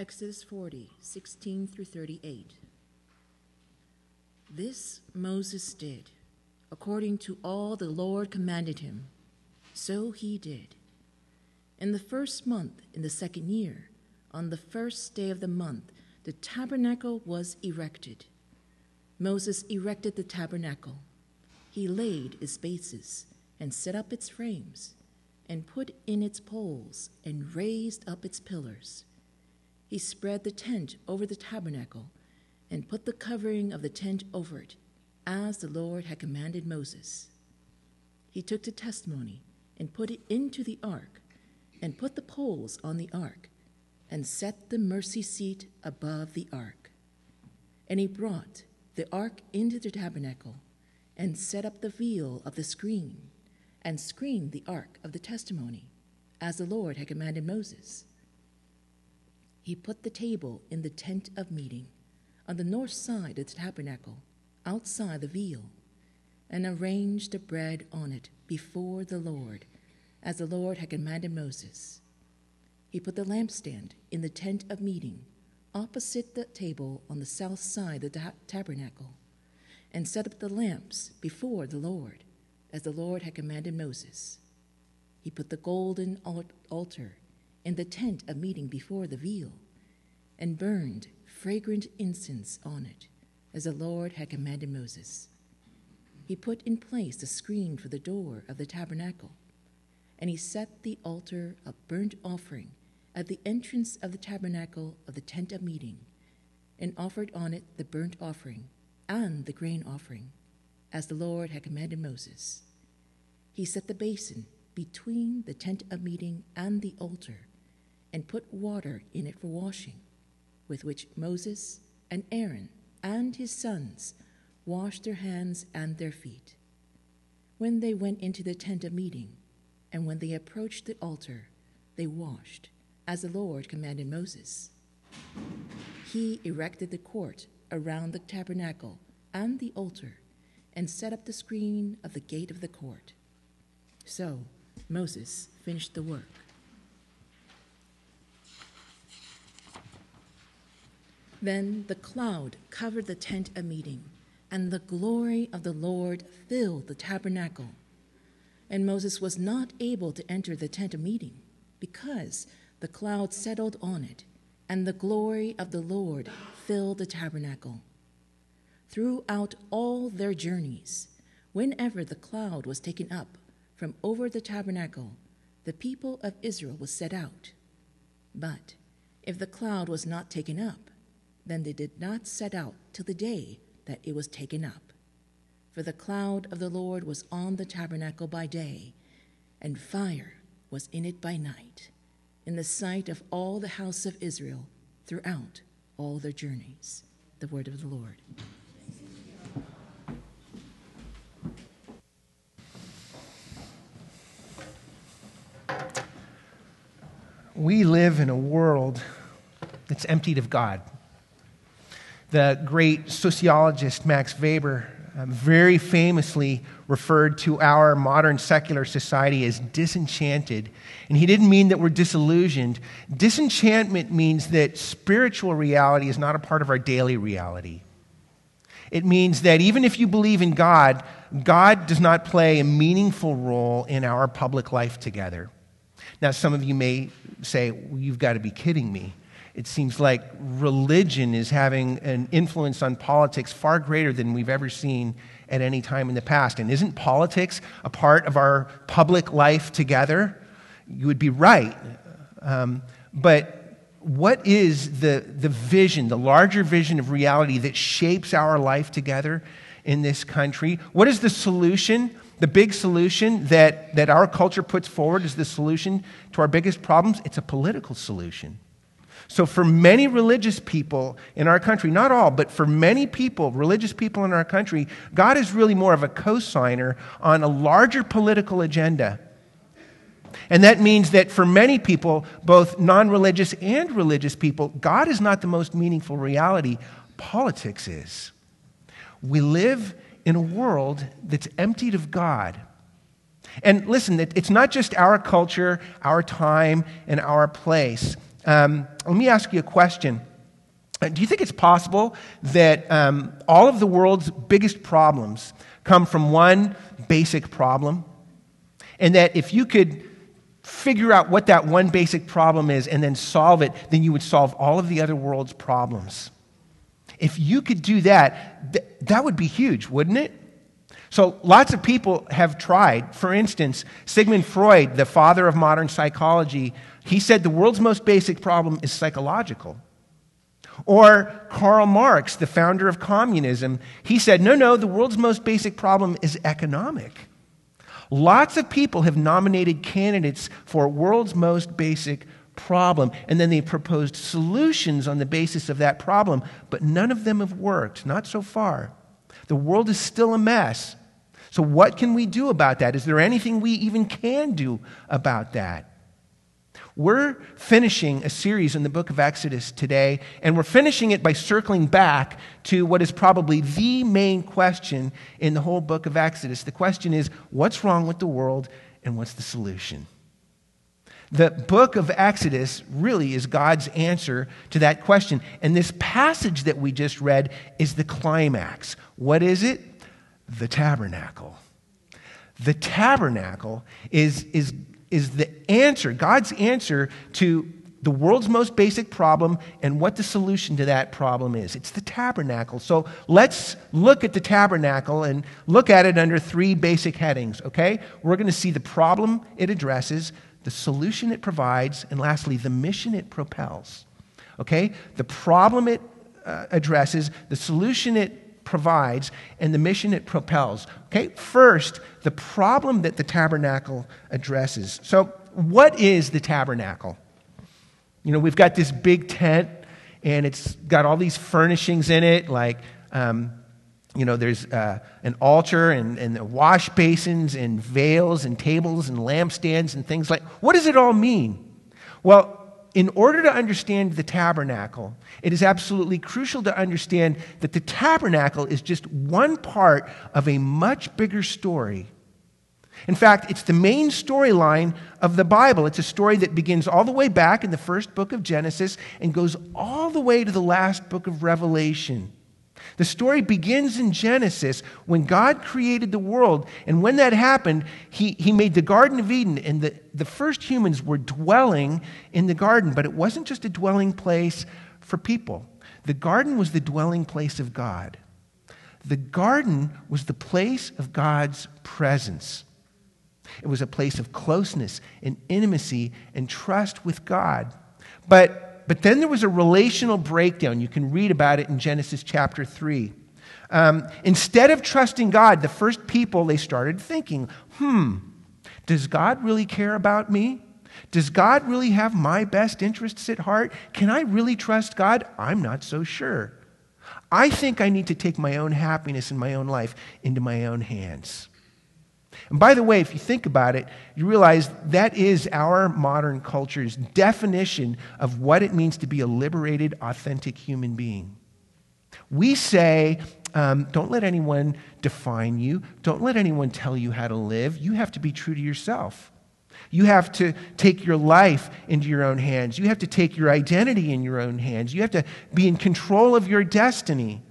Exodus 40, 16 through 38. This Moses did, according to all the Lord commanded him. So he did. In the first month, in the second year, on the first day of the month, the tabernacle was erected. Moses erected the tabernacle. He laid its bases and set up its frames and put in its poles and raised up its pillars. He spread the tent over the tabernacle and put the covering of the tent over it, as the Lord had commanded Moses. He took the testimony and put it into the ark and put the poles on the ark and set the mercy seat above the ark. And he brought the ark into the tabernacle and set up the veil of the screen and screened the ark of the testimony, as the Lord had commanded Moses. He put the table in the tent of meeting on the north side of the tabernacle, outside the veil, and arranged the bread on it before the Lord, as the Lord had commanded Moses. He put the lampstand in the tent of meeting, opposite the table on the south side of the tabernacle, and set up the lamps before the Lord, as the Lord had commanded Moses. He put the golden altar in the tent of meeting before the veil, and burned fragrant incense on it, as the Lord had commanded Moses. He put in place the screen for the door of the tabernacle, and he set the altar of burnt offering at the entrance of the tabernacle of the tent of meeting, and offered on it the burnt offering and the grain offering, as the Lord had commanded Moses. He set the basin between the tent of meeting and the altar, and put water in it for washing, with which Moses and Aaron and his sons washed their hands and their feet. When they went into the tent of meeting, and when they approached the altar, they washed, as the Lord commanded Moses. He erected the court around the tabernacle and the altar, and set up the screen of the gate of the court. So Moses finished the work. Then the cloud covered the tent of meeting, and the glory of the Lord filled the tabernacle. And Moses was not able to enter the tent of meeting, because the cloud settled on it, and the glory of the Lord filled the tabernacle. Throughout all their journeys, whenever the cloud was taken up from over the tabernacle, the people of Israel was set out. But if the cloud was not taken up, then they did not set out till the day that it was taken up. For the cloud of the Lord was on the tabernacle by day, and fire was in it by night, in the sight of all the house of Israel throughout all their journeys. The word of the Lord. We live in a world that's emptied of God. The great sociologist Max Weber very famously referred to our modern secular society as disenchanted. And he didn't mean that we're disillusioned. Disenchantment means that spiritual reality is not a part of our daily reality. It means that even if you believe in God, God does not play a meaningful role in our public life together. Now, some of you may say, well, you've got to be kidding me. It seems like religion is having an influence on politics far greater than we've ever seen at any time in the past. And isn't politics a part of our public life together? You would be right. But what is the vision, the larger vision of reality that shapes our life together in this country? What is the solution? The big solution that our culture puts forward is the solution to our biggest problems. It's a political solution. So for many religious people in our country, not all, but for many people, religious people in our country, God is really more of a cosigner on a larger political agenda. And that means that for many people, both non-religious and religious people, God is not the most meaningful reality. Politics is. We live in a world that's emptied of God. And listen, it's not just our culture, our time, and our place. Let me ask you a question. Do you think it's possible that all of the world's biggest problems come from one basic problem? And that if you could figure out what that one basic problem is and then solve it, then you would solve all of the other world's problems. If you could do that, that would be huge, wouldn't it? So lots of people have tried. For instance, Sigmund Freud, the father of modern psychology, he said the world's most basic problem is psychological. Or Karl Marx, the founder of communism, he said, no, the world's most basic problem is economic. Lots of people have nominated candidates for world's most basic problem, and then they proposed solutions on the basis of that problem, but none of them have worked, not so far. The world is still a mess. So what can we do about that? Is there anything we even can do about that? We're finishing a series in the book of Exodus today, and we're finishing it by circling back to what is probably the main question in the whole book of Exodus. The question is, what's wrong with the world, and what's the solution? The book of Exodus really is God's answer to that question, and this passage that we just read is the climax. What is it? The tabernacle. The tabernacle is the answer, God's answer to the world's most basic problem and what the solution to that problem is. It's the tabernacle. So let's look at the tabernacle and look at it under three basic headings, okay? We're going to see the problem it addresses, the solution it provides, and lastly, the mission it propels, okay? The problem it addresses, the solution it provides, and the mission it propels. Okay, first, the problem that the tabernacle addresses. So what is the tabernacle? You know, we've got this big tent, and it's got all these furnishings in it, like, there's an altar and the wash basins and veils and tables and lampstands and things like. What does it all mean? Well, in order to understand the tabernacle, it is absolutely crucial to understand that the tabernacle is just one part of a much bigger story. In fact, it's the main storyline of the Bible. It's a story that begins all the way back in the first book of Genesis and goes all the way to the last book of Revelation. The story begins in Genesis when God created the world, and when that happened, he made the Garden of Eden, and the first humans were dwelling in the garden, but it wasn't just a dwelling place for people. The garden was the dwelling place of God. The garden was the place of God's presence. It was a place of closeness and intimacy and trust with God. But then there was a relational breakdown. You can read about it in Genesis chapter 3. Instead of trusting God, the first people, they started thinking, does God really care about me? Does God really have my best interests at heart? Can I really trust God? I'm not so sure. I think I need to take my own happiness and my own life into my own hands. And by the way, if you think about it, you realize that is our modern culture's definition of what it means to be a liberated, authentic human being. We say, don't let anyone define you. Don't let anyone tell you how to live. You have to be true to yourself. You have to take your life into your own hands. You have to take your identity in your own hands. You have to be in control of your destiny.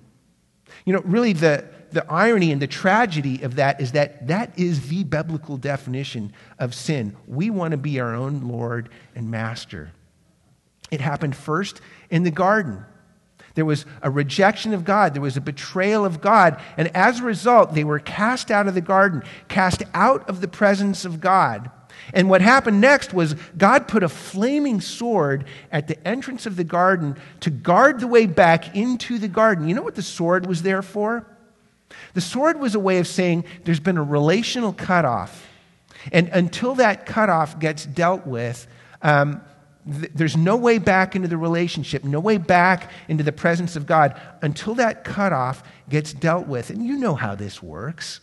You know, really the irony and the tragedy of that is that is the biblical definition of sin. We want to be our own Lord and Master. It happened first in the garden. There was a rejection of God. There was a betrayal of God. And as a result, they were cast out of the garden, cast out of the presence of God. And what happened next was God put a flaming sword at the entrance of the garden to guard the way back into the garden. You know what the sword was there for? The sword was a way of saying there's been a relational cutoff. And until that cutoff gets dealt with, there's no way back into the relationship, no way back into the presence of God until that cutoff gets dealt with. And you know how this works.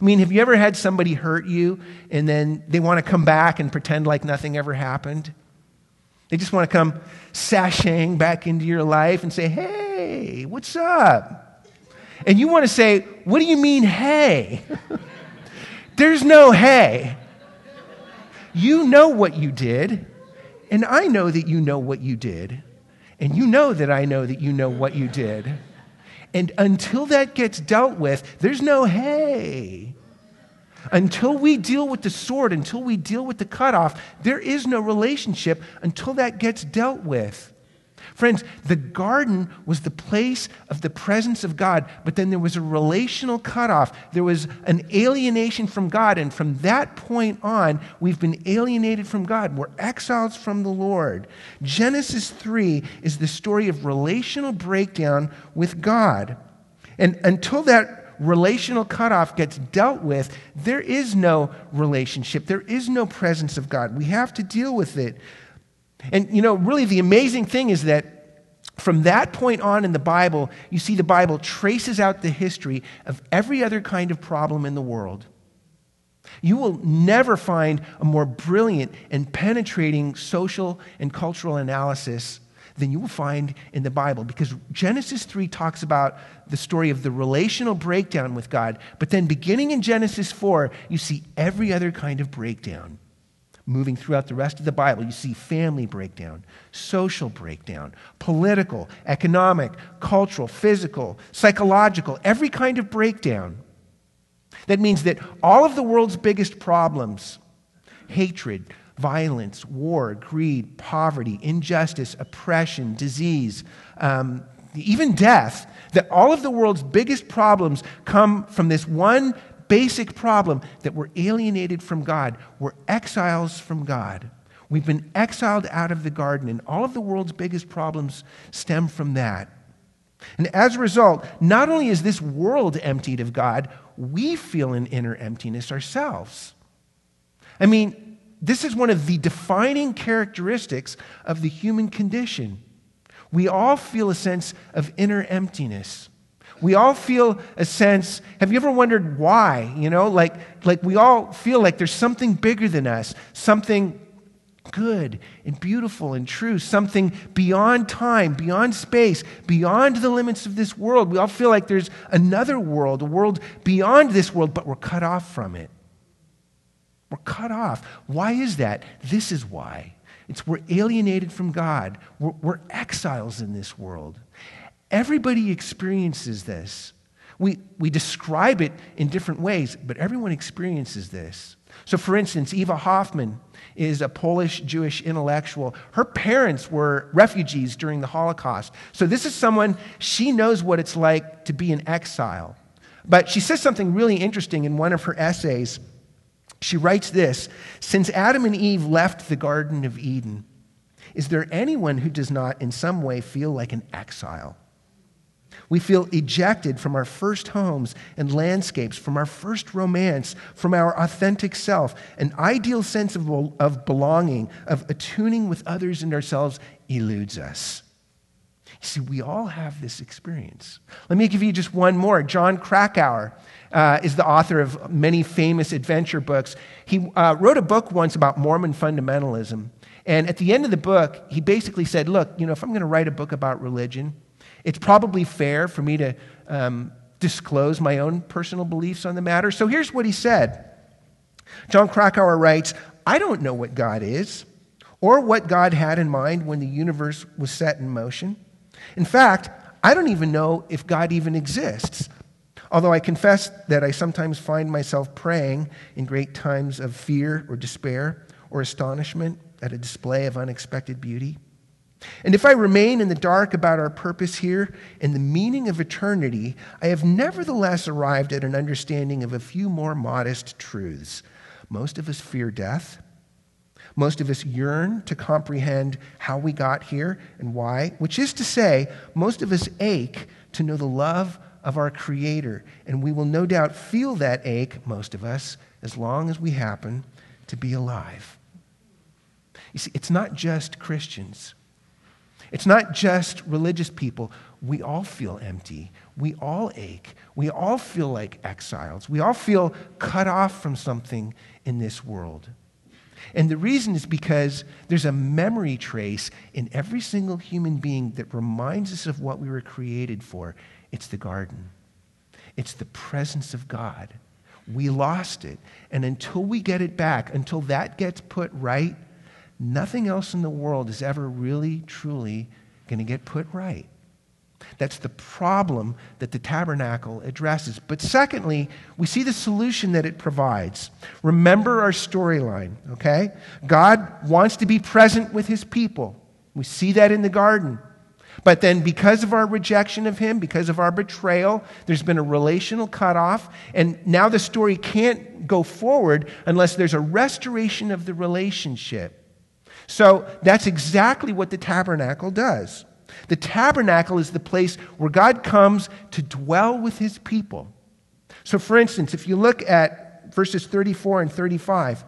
I mean, have you ever had somebody hurt you and then they want to come back and pretend like nothing ever happened? They just want to come sashaying back into your life and say, hey, what's up? And you want to say, what do you mean, hey? There's no hey. You know what you did. And I know that you know what you did. And you know that I know that you know what you did. And until that gets dealt with, there's no hey. Until we deal with the sword, until we deal with the cutoff, there is no relationship until that gets dealt with. Friends, the garden was the place of the presence of God, but then there was a relational cutoff. There was an alienation from God, and from that point on, we've been alienated from God. We're exiles from the Lord. Genesis 3 is the story of relational breakdown with God. And until that relational cutoff gets dealt with, there is no relationship. There is no presence of God. We have to deal with it. And, you know, really the amazing thing is that from that point on in the Bible, you see the Bible traces out the history of every other kind of problem in the world. You will never find a more brilliant and penetrating social and cultural analysis than you will find in the Bible, because Genesis 3 talks about the story of the relational breakdown with God, but then beginning in Genesis 4, you see every other kind of breakdown. Moving throughout the rest of the Bible, you see family breakdown, social breakdown, political, economic, cultural, physical, psychological, every kind of breakdown. That means that all of the world's biggest problems, hatred, violence, war, greed, poverty, injustice, oppression, disease, even death, that all of the world's biggest problems come from this one basic problem, that we're alienated from God. We're exiles from God. We've been exiled out of the garden, and all of the world's biggest problems stem from that. And as a result, not only is this world emptied of God, we feel an inner emptiness ourselves. I mean, this is one of the defining characteristics of the human condition. We all feel a sense of inner emptiness. We all feel a sense, have you ever wondered why? You know, like we all feel like there's something bigger than us, something good and beautiful and true, something beyond time, beyond space, beyond the limits of this world. We all feel like there's another world, a world beyond this world, but we're cut off from it. We're cut off. Why is that? This is why. It's we're alienated from God. We're exiles in this world. Everybody experiences this. We describe it in different ways, but everyone experiences this. So for instance, Eva Hoffman is a Polish-Jewish intellectual. Her parents were refugees during the Holocaust. So this is someone, she knows what it's like to be in exile. But she says something really interesting in one of her essays. She writes this: since Adam and Eve left the Garden of Eden, is there anyone who does not in some way feel like an exile? We feel ejected from our first homes and landscapes, from our first romance, from our authentic self. An ideal sense of belonging, of attuning with others and ourselves eludes us. You see, we all have this experience. Let me give you just one more. John Krakauer is the author of many famous adventure books. He wrote a book once about Mormon fundamentalism. And at the end of the book, he basically said, look, you know, if I'm going to write a book about religion, it's probably fair for me to disclose my own personal beliefs on the matter. So here's what he said. John Krakauer writes, I don't know what God is or what God had in mind when the universe was set in motion. In fact, I don't even know if God even exists, although I confess that I sometimes find myself praying in great times of fear or despair or astonishment at a display of unexpected beauty. And if I remain in the dark about our purpose here and the meaning of eternity, I have nevertheless arrived at an understanding of a few more modest truths. Most of us fear death. Most of us yearn to comprehend how we got here and why, which is to say, most of us ache to know the love of our Creator, and we will no doubt feel that ache, most of us, as long as we happen to be alive. You see, it's not just Christians. It's not just religious people. We all feel empty. We all ache. We all feel like exiles. We all feel cut off from something in this world. And the reason is because there's a memory trace in every single human being that reminds us of what we were created for. It's the garden. It's the presence of God. We lost it. And until we get it back, until that gets put right, Nothing else in the world is ever really, truly going to get put right. That's the problem that the tabernacle addresses. But secondly, we see the solution that it provides. Remember our storyline, okay? God wants to be present with his people. We see that in the garden. But then because of our rejection of him, because of our betrayal, there's been a relational cutoff, and now the story can't go forward unless there's a restoration of the relationship. So that's exactly what the tabernacle does. The tabernacle is the place where God comes to dwell with his people. So for instance, if you look at verses 34 and 35,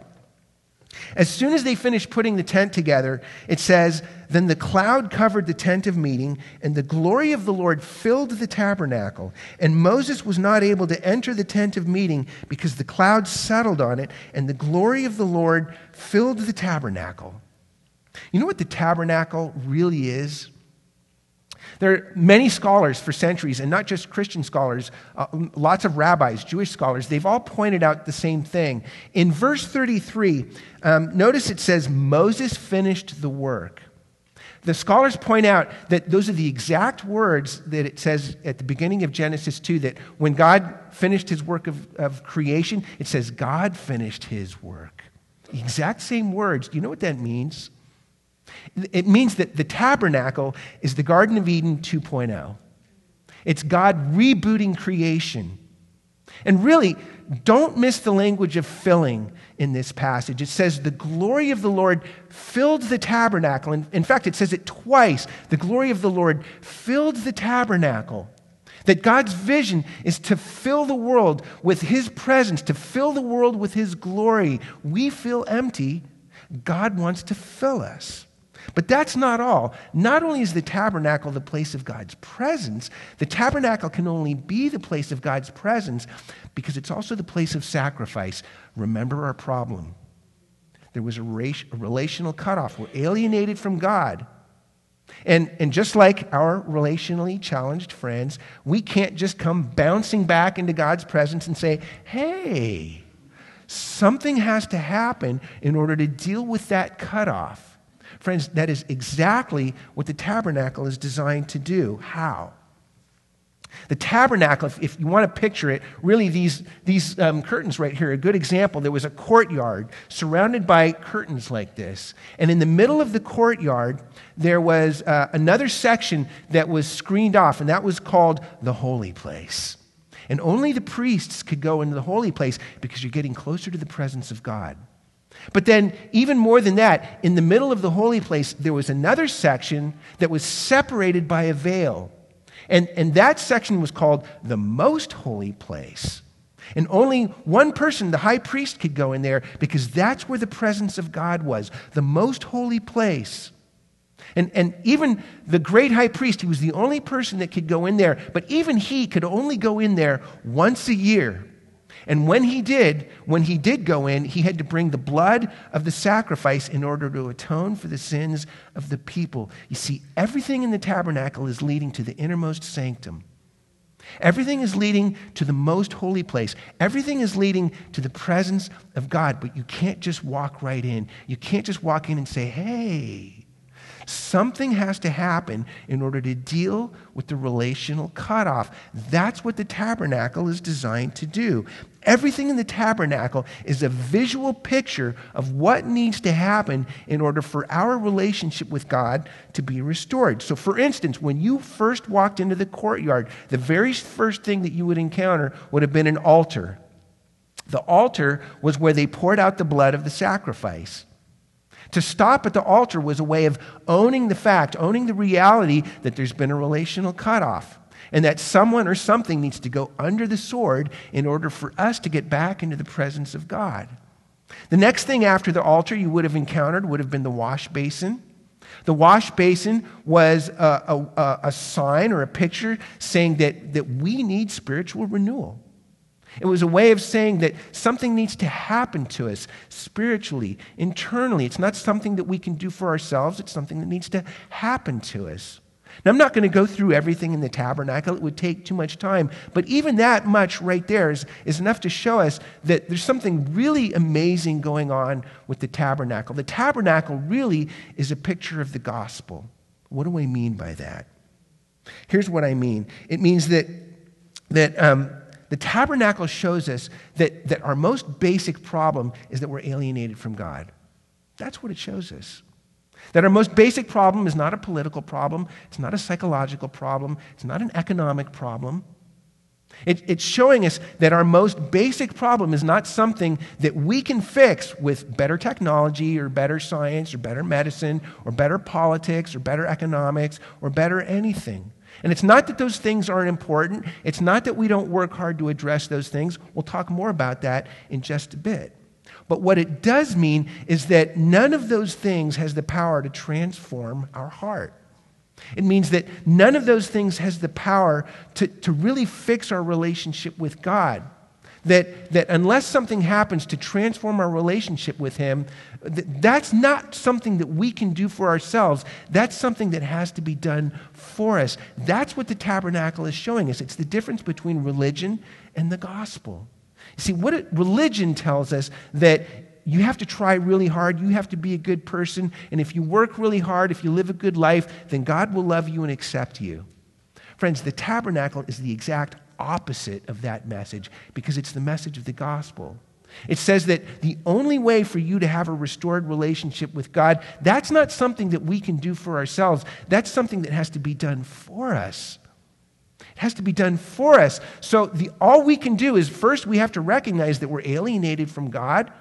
as soon as they finished putting the tent together, it says, "Then the cloud covered the tent of meeting, and the glory of the Lord filled the tabernacle. And Moses was not able to enter the tent of meeting because the cloud settled on it, and the glory of the Lord filled the tabernacle." You know what the tabernacle really is? There are many scholars for centuries, and not just Christian scholars, lots of rabbis, Jewish scholars, they've all pointed out the same thing. In verse 33, notice it says, Moses finished the work. The scholars point out that those are the exact words that it says at the beginning of Genesis 2, that when God finished his work of creation, it says God finished his work. The exact same words. Do you know what that means? It means that the tabernacle is the Garden of Eden 2.0. It's God rebooting creation. And really, don't miss the language of filling in this passage. It says the glory of the Lord filled the tabernacle. And in fact, it says it twice. The glory of the Lord filled the tabernacle. That God's vision is to fill the world with his presence, to fill the world with his glory. We feel empty. God wants to fill us. But that's not all. Not only is the tabernacle the place of God's presence, the tabernacle can only be the place of God's presence because it's also the place of sacrifice. Remember our problem. There was a relational cutoff. We're alienated from God. And just like our relationally challenged friends, we can't just come bouncing back into God's presence and say, hey, something has to happen in order to deal with that cutoff. Friends, that is exactly what the tabernacle is designed to do. How? The tabernacle, if you want to picture it, really these curtains right here are a good example. There was a courtyard surrounded by curtains like this. And in the middle of the courtyard, there was another section that was screened off, and that was called the holy place. And only the priests could go into the holy place because you're getting closer to the presence of God. But then, even more than that, in the middle of the holy place, there was another section that was separated by a veil. And that section was called the most holy place. And only one person, the high priest, could go in there because that's where the presence of God was, the most holy place. And even the great high priest, he was the only person that could go in there, but even he could only go in there once a year. And when he did go in, he had to bring the blood of the sacrifice in order to atone for the sins of the people. You see, everything in the tabernacle is leading to the innermost sanctum. Everything is leading to the most holy place. Everything is leading to the presence of God, but you can't just walk right in. You can't just walk in and say, hey, something has to happen in order to deal with the relational cutoff. That's what the tabernacle is designed to do. Everything in the tabernacle is a visual picture of what needs to happen in order for our relationship with God to be restored. So for instance, when you first walked into the courtyard, the very first thing that you would encounter would have been an altar. The altar was where they poured out the blood of the sacrifice. To stop at the altar was a way of owning the fact, owning the reality that there's been a relational cutoff and that someone or something needs to go under the sword in order for us to get back into the presence of God. The next thing after the altar you would have encountered would have been the wash basin. The wash basin was a sign or a picture saying that we need spiritual renewal. It was a way of saying that something needs to happen to us spiritually, internally. It's not something that we can do for ourselves. It's something that needs to happen to us. Now, I'm not going to go through everything in the tabernacle. It would take too much time. But even that much right there is enough to show us that there's something really amazing going on with the tabernacle. The tabernacle really is a picture of the gospel. What do I mean by that? Here's what I mean. It means that the tabernacle shows us that our most basic problem is that we're alienated from God. That's what it shows us. That our most basic problem is not a political problem, it's not a psychological problem, it's not an economic problem. It's showing us that our most basic problem is not something that we can fix with better technology or better science or better medicine or better politics or better economics or better anything. And it's not that those things aren't important. It's not that we don't work hard to address those things. We'll talk more about that in just a bit. But what it does mean is that none of those things has the power to transform our heart. It means that none of those things has the power to really fix our relationship with God. That unless something happens to transform our relationship with Him, that's not something that we can do for ourselves. That's something that has to be done for us. That's what the tabernacle is showing us. It's the difference between religion and the gospel. See, religion tells us that you have to try really hard, you have to be a good person, and if you work really hard, if you live a good life, then God will love you and accept you. Friends, the tabernacle is the exact opposite of that message because it's the message of the gospel. It says that the only way for you to have a restored relationship with God, that's not something that we can do for ourselves. That's something that has to be done for us. It has to be done for us. So all we can do is first we have to recognize that we're alienated from God.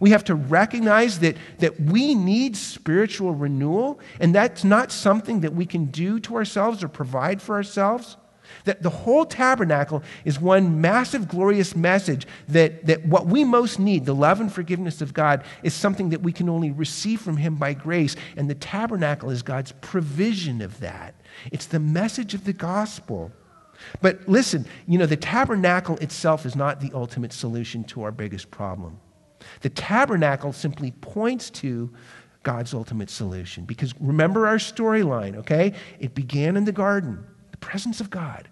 We have to recognize that we need spiritual renewal, and that's not something that we can do to ourselves or provide for ourselves. That the whole tabernacle is one massive, glorious message that what we most need, the love and forgiveness of God, is something that we can only receive from Him by grace, and the tabernacle is God's provision of that. It's the message of the gospel. But listen, the tabernacle itself is not the ultimate solution to our biggest problem. The tabernacle simply points to God's ultimate solution, because remember our storyline, okay? It began in the garden, the presence of God.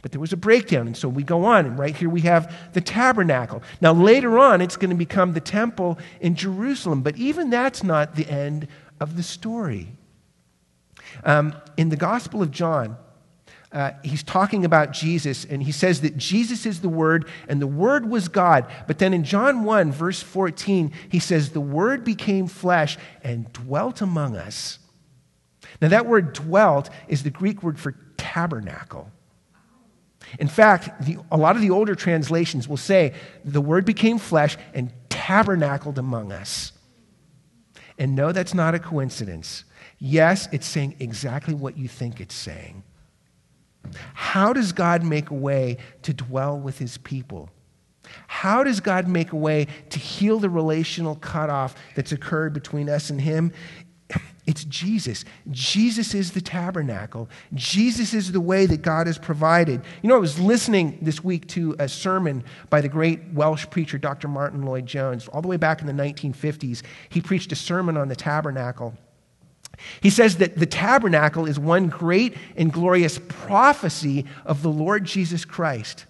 But there was a breakdown, and so we go on, and right here we have the tabernacle. Now later on, it's going to become the temple in Jerusalem, but even that's not the end of the story. In the Gospel of John, he's talking about Jesus, and he says that Jesus is the Word, and the Word was God. But then in John 1, verse 14, he says, the Word became flesh and dwelt among us. Now that word dwelt is the Greek word for tabernacle. In fact, a lot of the older translations will say, the Word became flesh and tabernacled among us. And no, that's not a coincidence. Yes, it's saying exactly what you think it's saying. How does God make a way to dwell with His people? How does God make a way to heal the relational cutoff that's occurred between us and Him? It's Jesus. Jesus is the tabernacle. Jesus is the way that God has provided. I was listening this week to a sermon by the great Welsh preacher, Dr. Martin Lloyd-Jones. All the way back in the 1950s, he preached a sermon on the tabernacle. He says that the tabernacle is one great and glorious prophecy of the Lord Jesus Christ.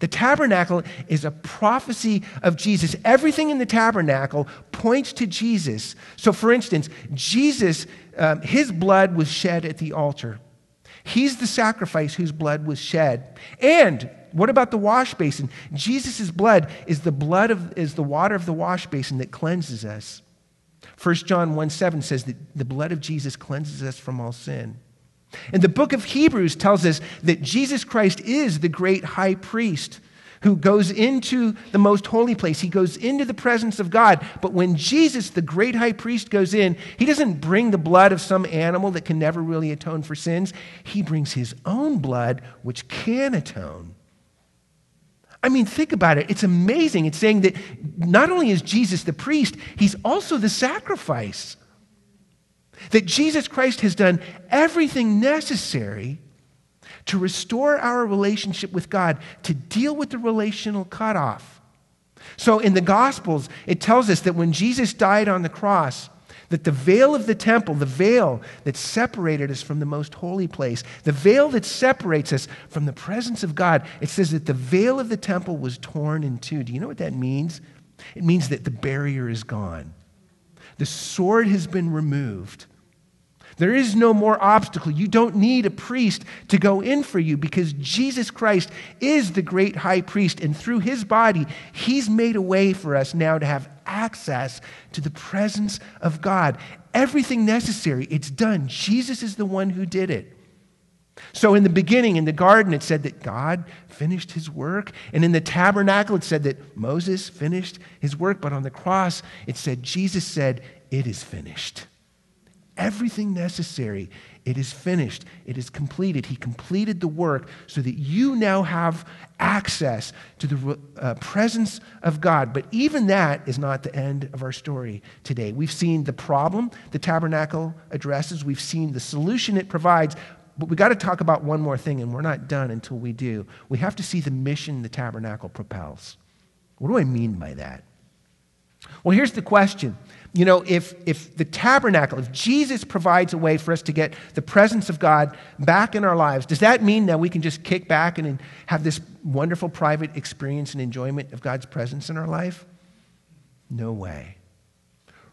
The tabernacle is a prophecy of Jesus. Everything in the tabernacle points to Jesus. So for instance, Jesus, His blood was shed at the altar. He's the sacrifice whose blood was shed. And what about the wash basin? Jesus' blood is the water of the wash basin that cleanses us. 1 John 1:7 says that the blood of Jesus cleanses us from all sin. And the book of Hebrews tells us that Jesus Christ is the great high priest who goes into the most holy place. He goes into the presence of God. But when Jesus, the great high priest, goes in, He doesn't bring the blood of some animal that can never really atone for sins. He brings His own blood, which can atone. I mean, think about it. It's amazing. It's saying that not only is Jesus the priest, He's also the sacrifice. That Jesus Christ has done everything necessary to restore our relationship with God, to deal with the relational cutoff. So in the Gospels, it tells us that when Jesus died on the cross, That the veil of the temple, the veil that separated us from the most holy place, the veil that separates us from the presence of God, it says that the veil of the temple was torn in two. Do you know what that means? It means that the barrier is gone. The sword has been removed. There is no more obstacle. You don't need a priest to go in for you because Jesus Christ is the great high priest, and through his body, he's made a way for us now to have access to the presence of God. Everything necessary, it's done. Jesus is the one who did it. So in the beginning, in the garden, it said that God finished his work. And in the tabernacle, it said that Moses finished his work. But on the cross, it said, Jesus said, "It is finished." Everything necessary, it is finished, it is completed. He completed the work so that you now have access to the presence of God. But even that is not the end of our story today. We've seen the problem the tabernacle addresses. We've seen the solution it provides. But we got to talk about one more thing, and we're not done until we do. We have to see the mission the tabernacle propels. What do I mean by that? Well, here's the question. You know, if the tabernacle, if Jesus provides a way for us to get the presence of God back in our lives, does that mean that we can just kick back and have this wonderful private experience and enjoyment of God's presence in our life? No way.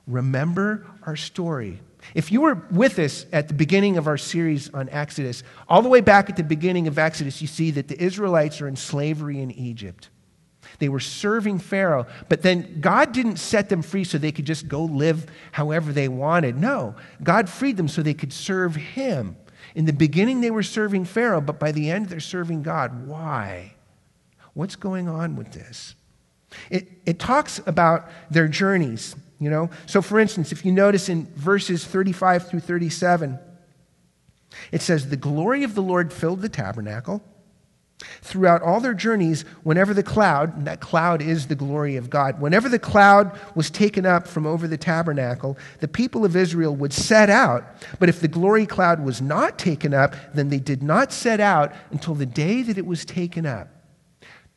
Remember our story. If you were with us at the beginning of our series on Exodus, all the way back at the beginning of Exodus, you see that the Israelites are in slavery in Egypt. They were serving Pharaoh, but then God didn't set them free so they could just go live however they wanted. No, God freed them so they could serve him. In the beginning, they were serving Pharaoh, but by the end, they're serving God. Why? What's going on with this? It talks about their journeys, you know. So for instance, if you notice in verses 35 through 37, it says, "The glory of the Lord filled the tabernacle. Throughout all their journeys, whenever the cloud," and that cloud is the glory of God, "whenever the cloud was taken up from over the tabernacle, the people of Israel would set out. But if the glory cloud was not taken up, then they did not set out until the day that it was taken up."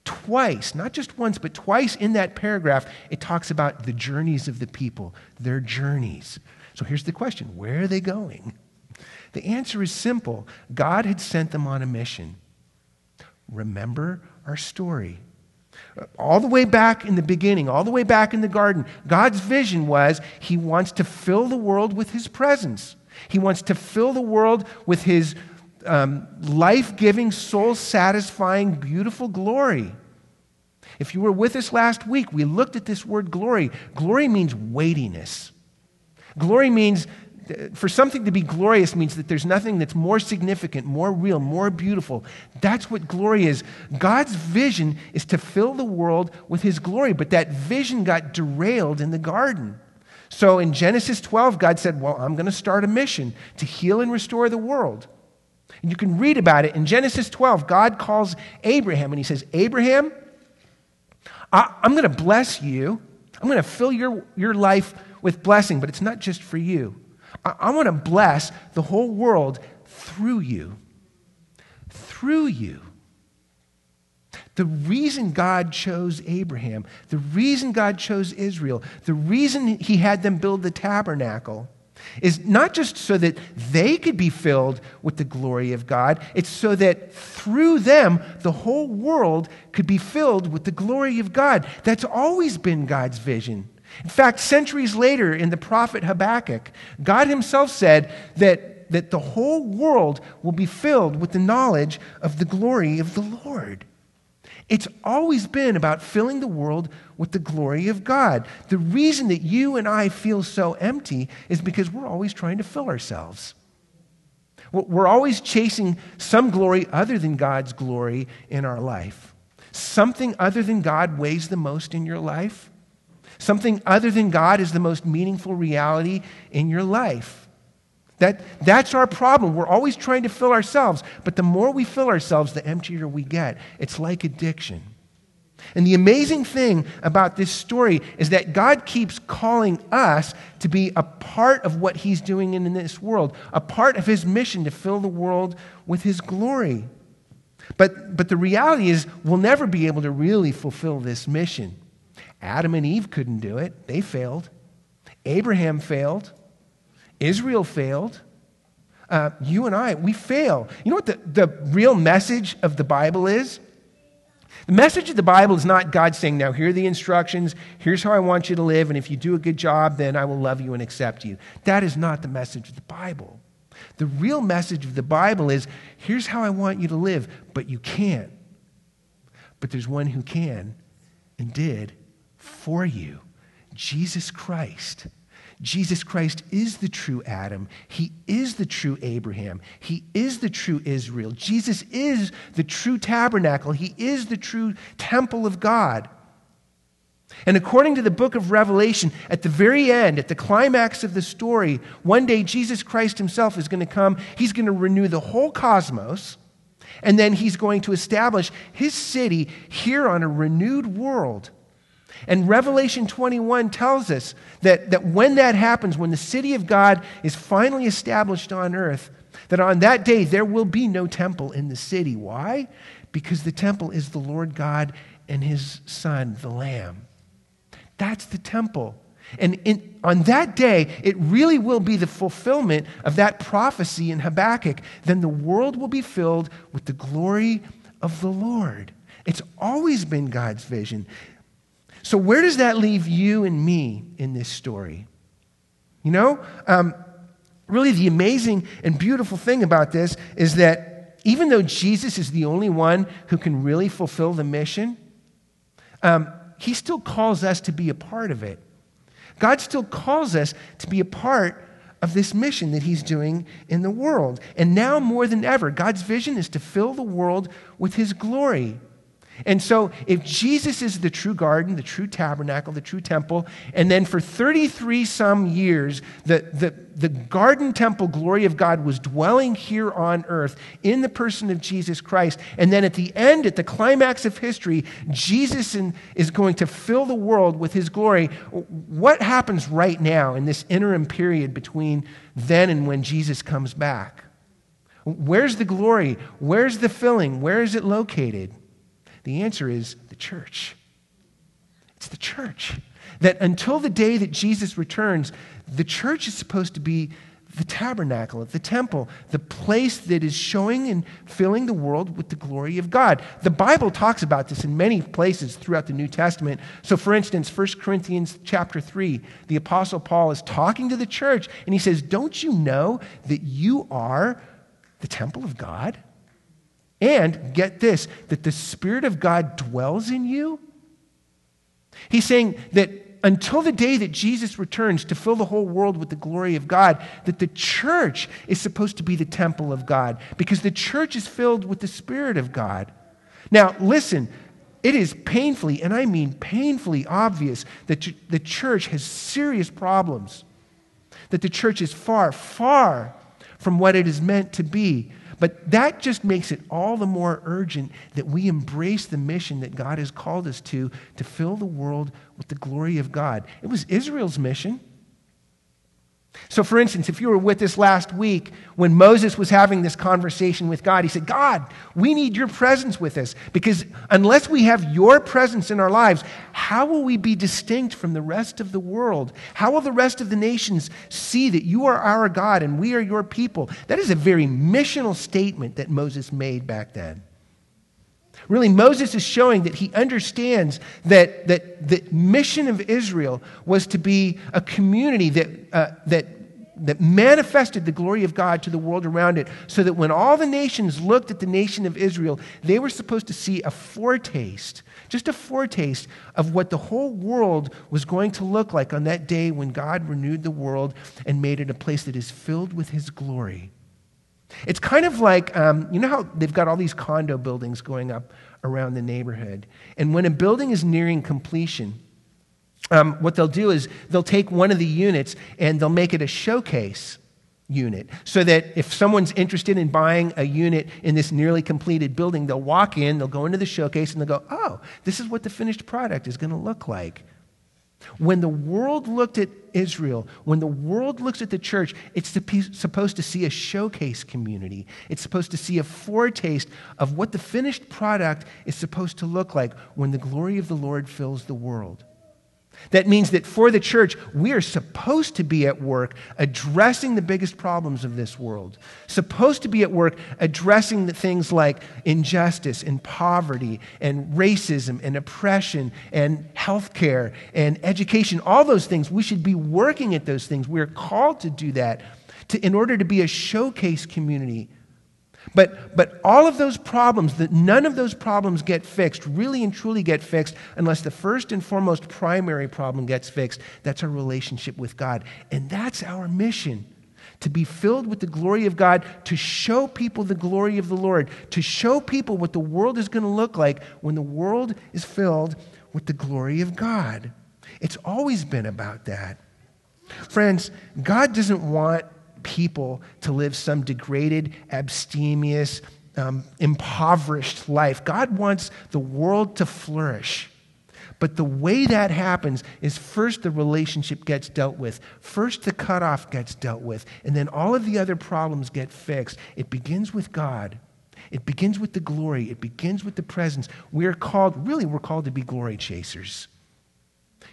Twice, not just once, but twice in that paragraph, it talks about the journeys of the people, their journeys. So here's the question, where are they going? The answer is simple. God had sent them on a mission. Remember our story. All the way back in the beginning, all the way back in the garden, God's vision was he wants to fill the world with his presence. He wants to fill the world with his life-giving, soul-satisfying, beautiful glory. If you were with us last week, we looked at this word glory. Glory means weightiness. Glory means, for something to be glorious means that there's nothing that's more significant, more real, more beautiful. That's what glory is. God's vision is to fill the world with his glory, but that vision got derailed in the garden. So in Genesis 12, God said, well, I'm going to start a mission to heal and restore the world. And you can read about it. In Genesis 12, God calls Abraham and he says, Abraham, I'm going to bless you. I'm going to fill your life with blessing, but it's not just for you. I want to bless the whole world through you. Through you. The reason God chose Abraham, the reason God chose Israel, the reason he had them build the tabernacle is not just so that they could be filled with the glory of God, it's so that through them, the whole world could be filled with the glory of God. That's always been God's vision. In fact, centuries later in the prophet Habakkuk, God himself said that the whole world will be filled with the knowledge of the glory of the Lord. It's always been about filling the world with the glory of God. The reason that you and I feel so empty is because we're always trying to fill ourselves. We're always chasing some glory other than God's glory in our life. Something other than God weighs the most in your life. Something other than God is the most meaningful reality in your life. That's our problem. We're always trying to fill ourselves, but the more we fill ourselves, the emptier we get. It's like addiction. And the amazing thing about this story is that God keeps calling us to be a part of what he's doing in this world, a part of his mission to fill the world with his glory. But the reality is we'll never be able to really fulfill this mission. Adam and Eve couldn't do it. They failed. Abraham failed. Israel failed. You and I, we fail. You know what the real message of the Bible is? The message of the Bible is not God saying, now here are the instructions, here's how I want you to live, and if you do a good job, then I will love you and accept you. That is not the message of the Bible. The real message of the Bible is, here's how I want you to live, but you can't. But there's one who can and did for you, Jesus Christ. Jesus Christ is the true Adam. He is the true Abraham. He is the true Israel. Jesus is the true tabernacle. He is the true temple of God. And according to the book of Revelation, at the very end, at the climax of the story, one day Jesus Christ himself is going to come. He's going to renew the whole cosmos, and then he's going to establish his city here on a renewed world. And Revelation 21 tells us that when that happens, when the city of God is finally established on earth, that on that day there will be no temple in the city. Why? Because the temple is the Lord God and his Son, the Lamb. That's the temple. And on that day, it really will be the fulfillment of that prophecy in Habakkuk. Then the world will be filled with the glory of the Lord. It's always been God's vision. So where does that leave you and me in this story? You know, really the amazing and beautiful thing about this is that even though Jesus is the only one who can really fulfill the mission, he still calls us to be a part of it. God still calls us to be a part of this mission that he's doing in the world. And now more than ever, God's vision is to fill the world with his glory. And so if Jesus is the true garden, the true tabernacle, the true temple, and then for 33 some years, the garden temple glory of God was dwelling here on earth in the person of Jesus Christ. And then at the end, at the climax of history, Jesus is going to fill the world with his glory. What happens right now in this interim period between then and when Jesus comes back? Where's the glory? Where's the filling? Where is it located? The answer is the church. It's the church. That until the day that Jesus returns, the church is supposed to be the tabernacle, the temple, the place that is showing and filling the world with the glory of God. The Bible talks about this in many places throughout the New Testament. So for instance, 1 Corinthians chapter 3, the Apostle Paul is talking to the church, and he says, don't you know that you are the temple of God? And get this, that the Spirit of God dwells in you? He's saying that until the day that Jesus returns to fill the whole world with the glory of God, that the church is supposed to be the temple of God because the church is filled with the Spirit of God. Now, listen, it is painfully, and I mean painfully obvious that the church has serious problems, that the church is far, far from what it is meant to be. But that just makes it all the more urgent that we embrace the mission that God has called us to fill the world with the glory of God. It was Israel's mission. So for instance, if you were with us last week, when Moses was having this conversation with God, he said, God, we need your presence with us, because unless we have your presence in our lives, how will we be distinct from the rest of the world? How will the rest of the nations see that you are our God and we are your people? That is a very missional statement that Moses made back then. Really, Moses is showing that he understands that the mission of Israel was to be a community that manifested the glory of God to the world around it, so that when all the nations looked at the nation of Israel, they were supposed to see a foretaste, just a foretaste of what the whole world was going to look like on that day when God renewed the world and made it a place that is filled with his glory. It's kind of like, you know how they've got all these condo buildings going up around the neighborhood. And when a building is nearing completion, what they'll do is they'll take one of the units and they'll make it a showcase unit, so that if someone's interested in buying a unit in this nearly completed building, they'll walk in, they'll go into the showcase, and they'll go, oh, this is what the finished product is going to look like. When the world looked at Israel, when the world looks at the church, it's supposed to see a showcase community. It's supposed to see a foretaste of what the finished product is supposed to look like when the glory of the Lord fills the world. That means that for the church, we are supposed to be at work addressing the biggest problems of this world. Supposed to be at work addressing the things like injustice and poverty and racism and oppression and healthcare and education, all those things. We should be working at those things. We're called to do that in order to be a showcase community. But all of those problems, none of those problems get fixed, really and truly get fixed, unless the first and foremost primary problem gets fixed. That's our relationship with God. And that's our mission, to be filled with the glory of God, to show people the glory of the Lord, to show people what the world is going to look like when the world is filled with the glory of God. It's always been about that. Friends, God doesn't want people to live some degraded, abstemious, impoverished life. God wants the world to flourish. But the way that happens is first the relationship gets dealt with. First the cutoff gets dealt with. And then all of the other problems get fixed. It begins with God. It begins with the glory. It begins with the presence. We're called to be glory chasers.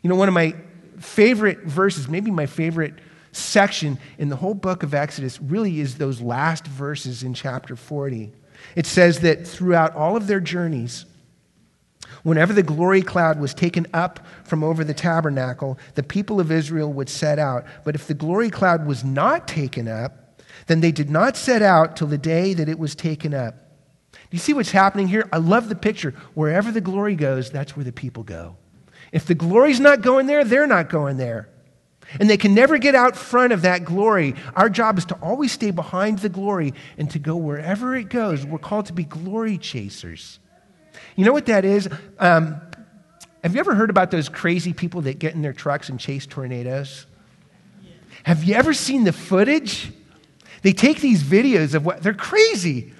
You know, one of my favorite verses, maybe my favorite section in the whole book of Exodus really is those last verses in chapter 40. It says that throughout all of their journeys, whenever the glory cloud was taken up from over the tabernacle, the people of Israel would set out. But if the glory cloud was not taken up, then they did not set out till the day that it was taken up. You see what's happening here? I love the picture. Wherever the glory goes, that's where the people go. If the glory's not going there, they're not going there. And they can never get out front of that glory. Our job is to always stay behind the glory and to go wherever it goes. We're called to be glory chasers. You know what that is? Have you ever heard about those crazy people that get in their trucks and chase tornadoes? Yeah. Have you ever seen the footage? They take these videos of what they're crazy.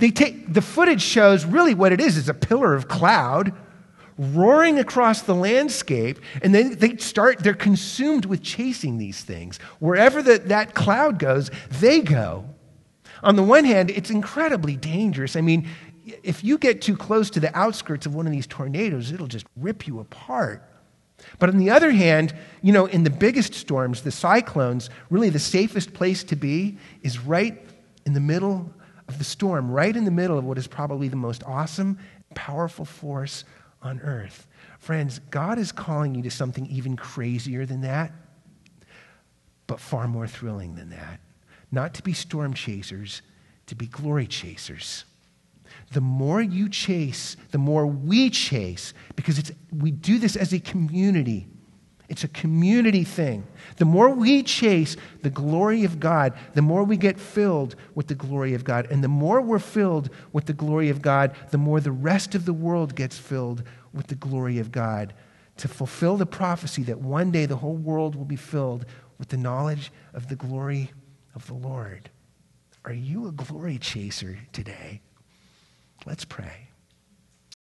The footage shows really what it is a pillar of cloud roaring across the landscape, and then they're consumed with chasing these things. Wherever that cloud goes, they go. On the one hand, it's incredibly dangerous. I mean, if you get too close to the outskirts of one of these tornadoes, it'll just rip you apart. But on the other hand, you know, in the biggest storms, the cyclones, really the safest place to be is right in the middle of the storm, right in the middle of what is probably the most awesome, powerful force on earth. Friends, God is calling you to something even crazier than that, but far more thrilling than that. Not to be storm chasers, to be glory chasers. The more you chase, the more we chase, because we do this as a community. It's a community thing. The more we chase the glory of God, the more we get filled with the glory of God. And the more we're filled with the glory of God, the more the rest of the world gets filled with the glory of God, to fulfill the prophecy that one day the whole world will be filled with the knowledge of the glory of the Lord. Are you a glory chaser today? Let's pray.